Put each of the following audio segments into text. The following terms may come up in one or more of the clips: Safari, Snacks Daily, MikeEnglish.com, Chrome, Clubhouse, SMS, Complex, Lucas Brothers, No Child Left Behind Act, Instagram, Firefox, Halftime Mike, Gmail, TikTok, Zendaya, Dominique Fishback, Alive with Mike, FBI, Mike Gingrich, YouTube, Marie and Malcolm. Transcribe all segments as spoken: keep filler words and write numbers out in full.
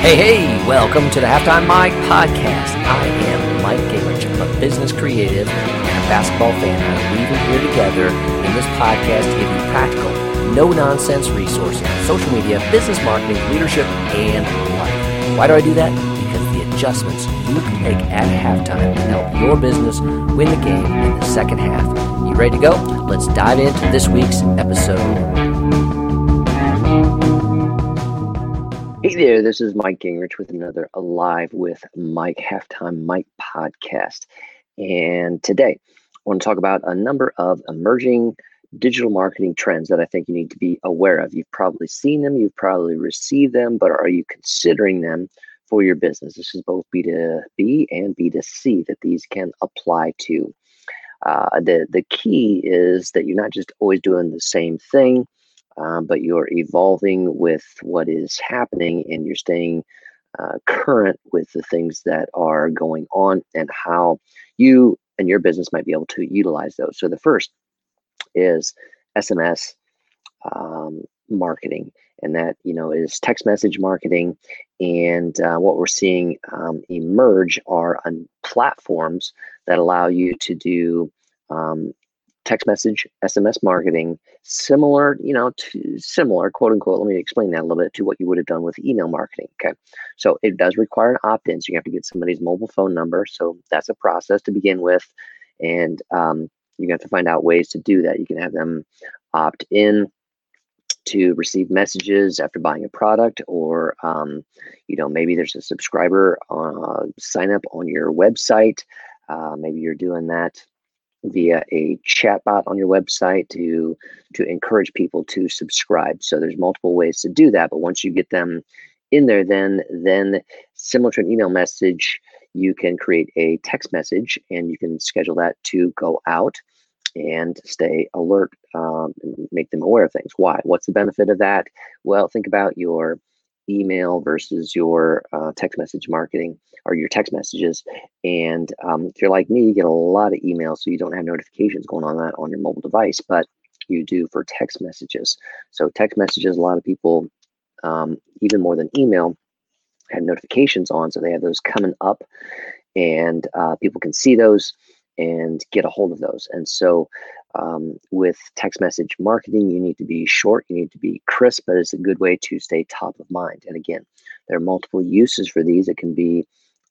Hey, hey, welcome to the Halftime Mike podcast. I am Mike Gingrich. I'm a business creative and a basketball fan. I'm weaving here together in this podcast to give you practical, no-nonsense resources on social media, business marketing, leadership, and life. Why do I do that? Because the adjustments you can make at halftime can help your business win the game in the second half. You ready to go? Let's dive into this week's episode. Hey there, this is Mike Gingrich with another Alive with Mike Halftime Mike podcast. And today I want to talk about a number of emerging digital marketing trends that I think you need to be aware of. You've probably seen them, you've probably received them, but are you considering them for your business? This is both B to B and B to C that these can apply to. Uh, the, the key is that you're not just always doing the same thing, Um, but you're evolving with what is happening, and you're staying uh, current with the things that are going on and how you and your business might be able to utilize those. So the first is S M S um, marketing, and that you know is text message marketing. And uh, what we're seeing um, emerge are on platforms that allow you to do um, text message, S M S marketing, similar, you know, to similar, quote unquote, let me explain that a little bit to what you would have done with email marketing, okay? So it does require an opt-in, so you have to get somebody's mobile phone number, so that's a process to begin with, and um, you have to find out ways to do that. You can have them opt in to receive messages after buying a product, or, um, you know, maybe there's a subscriber uh, sign up on your website, uh, maybe you're doing that via a chatbot on your website to to encourage people to subscribe. So there's multiple ways to do that, but once you get them in there, then then similar to an email message, you can create a text message and you can schedule that to go out and stay alert, um, and make them aware of things. Why? What's the benefit of that? Well, think about your email versus your uh, text message marketing or your text messages. And um, if you're like me, you get a lot of emails, so you don't have notifications going on that on your mobile device, but you do for text messages. So text messages, a lot of people, um, even more than email, have notifications on. So they have those coming up, and uh, people can see those and get a hold of those. And so um, with text message marketing, you need to be short, you need to be crisp, but it's a good way to stay top of mind. And again, there are multiple uses for these. It can be,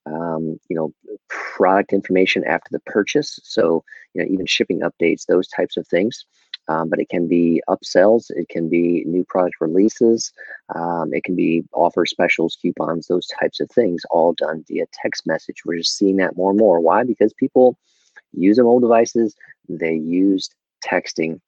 um, you know, product information after the purchase. So, you know, even shipping updates, those types of things. Um, but it can be upsells, it can be new product releases, um, it can be offer specials, coupons, those types of things, all done via text message. We're just seeing that more and more. Why? Because people use them old devices, they used texting,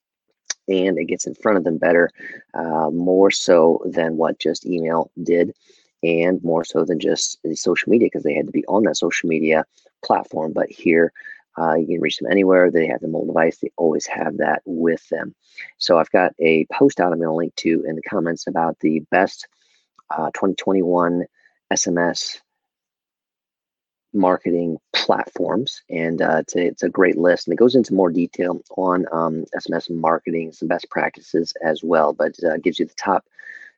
and it gets in front of them better, uh, more so than what just email did, and more so than just social media, because they had to be on that social media platform. But here, uh, you can reach them anywhere. They have the mobile device. They always have that with them. So I've got a post out I'm going to link to in the comments about the best uh, twenty twenty-one S M S marketing platforms, and uh, it's, a, it's a great list, and it goes into more detail on um, S M S marketing, some best practices as well, but uh, gives you the top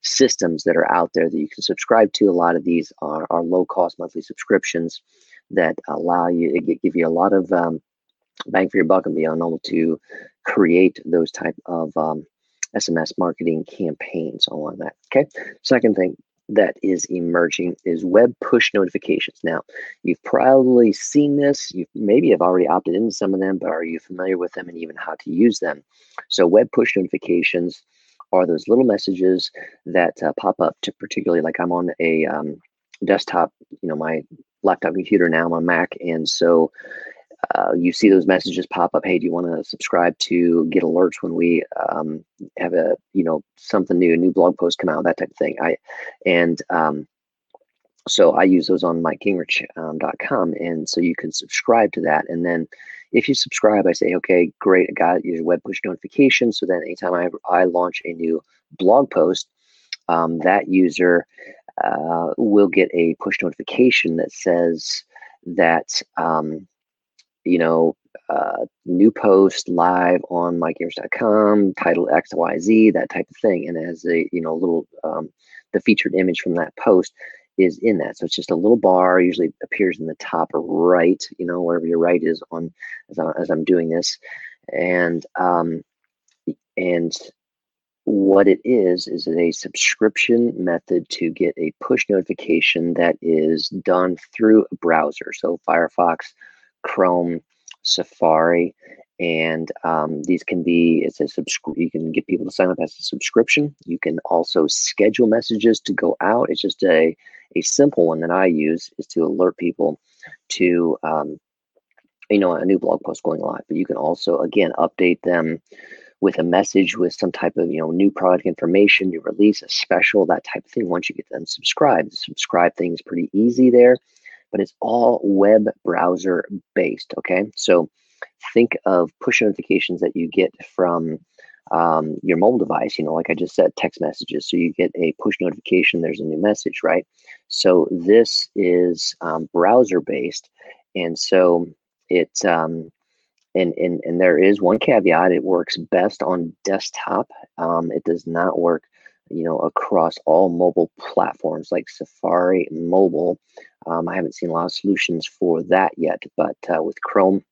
systems that are out there that you can subscribe to. A lot of these are, are low-cost monthly subscriptions that allow you, it give you a lot of um, bang for your buck and being able to create those type of um, S M S marketing campaigns on that, okay? Second thing that is emerging is web push notifications. Now, you've probably seen this. You maybe have already opted into some of them, but are you familiar with them and even how to use them? So web push notifications are those little messages that uh, pop up to particularly, like I'm on a um, desktop, you know, my laptop computer now, my Mac, and so Uh, you see those messages pop up. Hey, do you want to subscribe to get alerts when we um, have a, you know, something new, a new blog post come out, that type of thing. I, and um, so I use those on Mike Gingrich dot com. And so you can subscribe to that. And then if you subscribe, I say, okay, great. I got your web push notification. So then anytime I, I launch a new blog post, um, that user uh, will get a push notification that says that, um, you know, uh, new post live on Mike English dot com, title X Y Z, that type of thing. And as a, you know, little, um, the featured image from that post, is in that. So it's just a little bar, usually appears in the top right, you know, wherever your right is on as, I, as I'm doing this. And um, and what it is, is it a subscription method to get a push notification that is done through a browser. So Firefox, Chrome, Safari, and um, these can be, it's a subscri- you can get people to sign up as a subscription. You can also schedule messages to go out. It's just a, a simple one that I use is to alert people to, um, you know, a new blog post going live. But you can also, again, update them with a message with some type of, you know, new product information, new release, a special, that type of thing. Once you get them subscribed, the subscribe thing is pretty easy there, but it's all web browser based. Okay. So think of push notifications that you get from um, your mobile device, you know, like I just said, text messages. So you get a push notification, there's a new message, right? So this is um, browser based. And so it's, um, and, and, and there is one caveat, it works best on desktop. Um, it does not work, you know, across all mobile platforms like Safari and mobile. Um, I haven't seen a lot of solutions for that yet, but uh, with Chrome,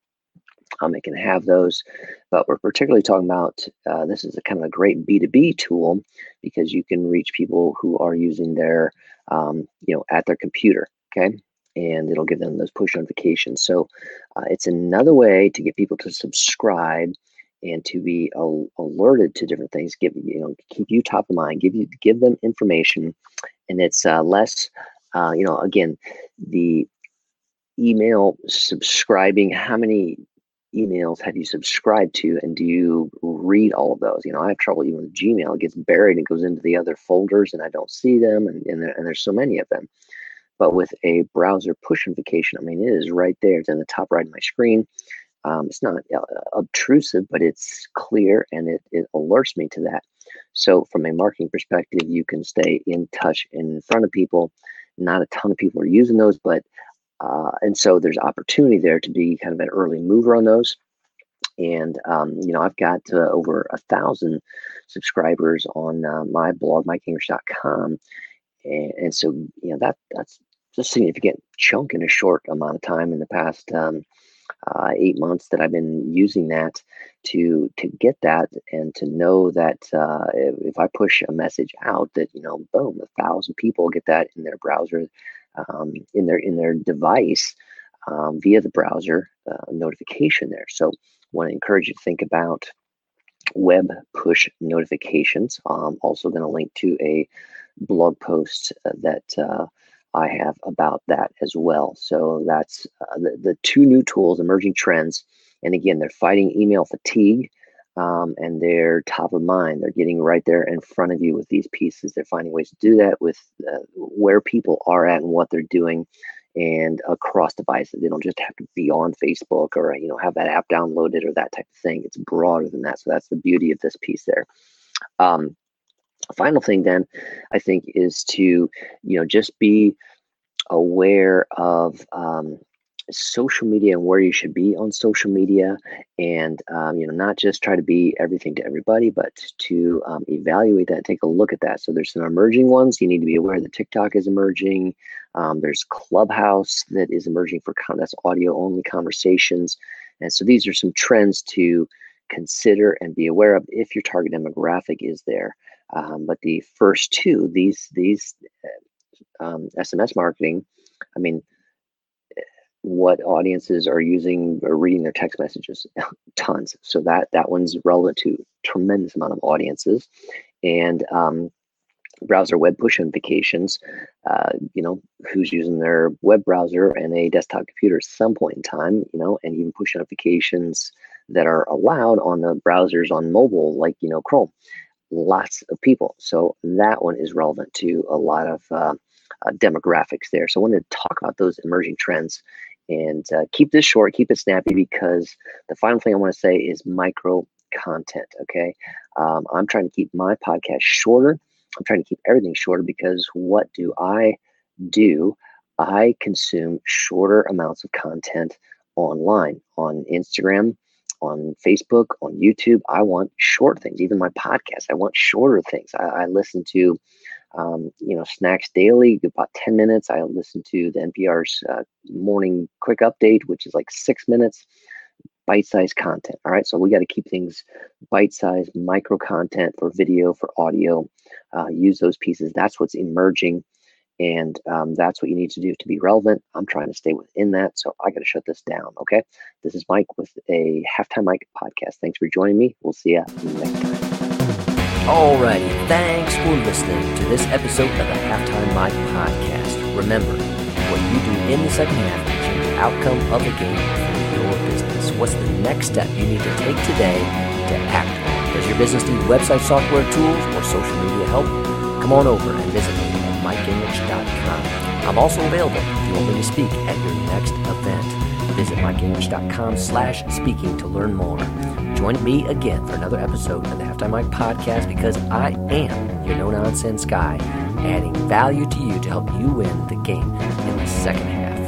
Um, it can have those, but we're particularly talking about uh, this is a kind of a great B two B tool because you can reach people who are using their, um, you know, at their computer, okay? And it'll give them those push notifications. So uh, it's another way to get people to subscribe and to be al- alerted to different things. Give you know, keep you top of mind. Give you give them information, and it's uh, less, uh, you know, again, the email subscribing. How many emails have you subscribed to, and do you read all of those? You know, I have trouble even with Gmail. It gets buried and goes into the other folders and I don't see them, and, and, there, and there's so many of them. But with a browser push notification, I mean, it is right there. It's in the top right of my screen. Um, it's not uh, obtrusive, but it's clear and it, it alerts me to that. So from a marketing perspective, you can stay in touch and in front of people. Not a ton of people are using those, but Uh, and so there's opportunity there to be kind of an early mover on those. And, um, you know, I've got uh, over a thousand subscribers on uh, my blog, Mike English dot com. And, and so, you know, that that's a significant chunk in a short amount of time in the past um, uh, eight months that I've been using that to to get that and to know that uh, if I push a message out that, you know, boom, a thousand people get that in their browser. Um, in their in their device um, via the browser uh, notification there. So I want to encourage you to think about web push notifications. I'm also going to link to a blog post that uh, I have about that as well. So that's uh, the, the two new tools, emerging trends. And again, they're fighting email fatigue. Um, and they're top of mind. They're getting right there in front of you with these pieces. They're finding ways to do that with uh, where people are at and what they're doing, and across devices. They don't just have to be on Facebook or, you know, have that app downloaded or that type of thing. It's broader than that. So that's the beauty of this piece there. Um, final thing then, I think, is to, you know, just be aware of um, social media and where you should be on social media, and um, you know, not just try to be everything to everybody, but to um, evaluate that and take a look at that. So there's some emerging ones you need to be aware that TikTok is emerging. Um, there's Clubhouse that is emerging for con- that's audio only conversations, and so these are some trends to consider and be aware of if your target demographic is there. Um, but the first two, these these um, S M S marketing, I mean. What audiences are using or reading their text messages? Tons. So that that one's relevant to a tremendous amount of audiences. And um, browser web push notifications, uh, you know, who's using their web browser and a desktop computer at some point in time, you know, and even push notifications that are allowed on the browsers on mobile, like, you know, Chrome. Lots of people. So that one is relevant to a lot of uh, uh, demographics there. So I wanted to talk about those emerging trends. And uh, keep this short, keep it snappy, because the final thing I want to say is micro content, okay? Um, I'm trying to keep my podcast shorter. I'm trying to keep everything shorter because what do I do? I consume shorter amounts of content online, on Instagram, on Facebook, on YouTube. I want short things, even my podcast. I want shorter things. I, I listen to Um, you know, Snacks Daily, about ten minutes. I listen to the N P R's uh, morning quick update, which is like six minutes, bite-sized content. All right. So we got to keep things bite-sized, micro content for video, for audio, uh, use those pieces. That's what's emerging. And um, that's what you need to do to be relevant. I'm trying to stay within that. So I got to shut this down. Okay. This is Mike with a Halftime Mike podcast. Thanks for joining me. We'll see you next time. Alrighty, thanks for listening to this episode of the Halftime Mike podcast. Remember, what you do in the second half can change the outcome of the game for your business. What's the next step you need to take today to act on? Does your business need website software tools or social media help? Come on over and visit me at Mike Gingrich dot com. I'm also available if you want me to speak at your next event. Visit Mike English dot com slash speaking to learn more. Join me again for another episode of the Halftime Mike podcast, because I am your no-nonsense guy, adding value to you to help you win the game in the second half.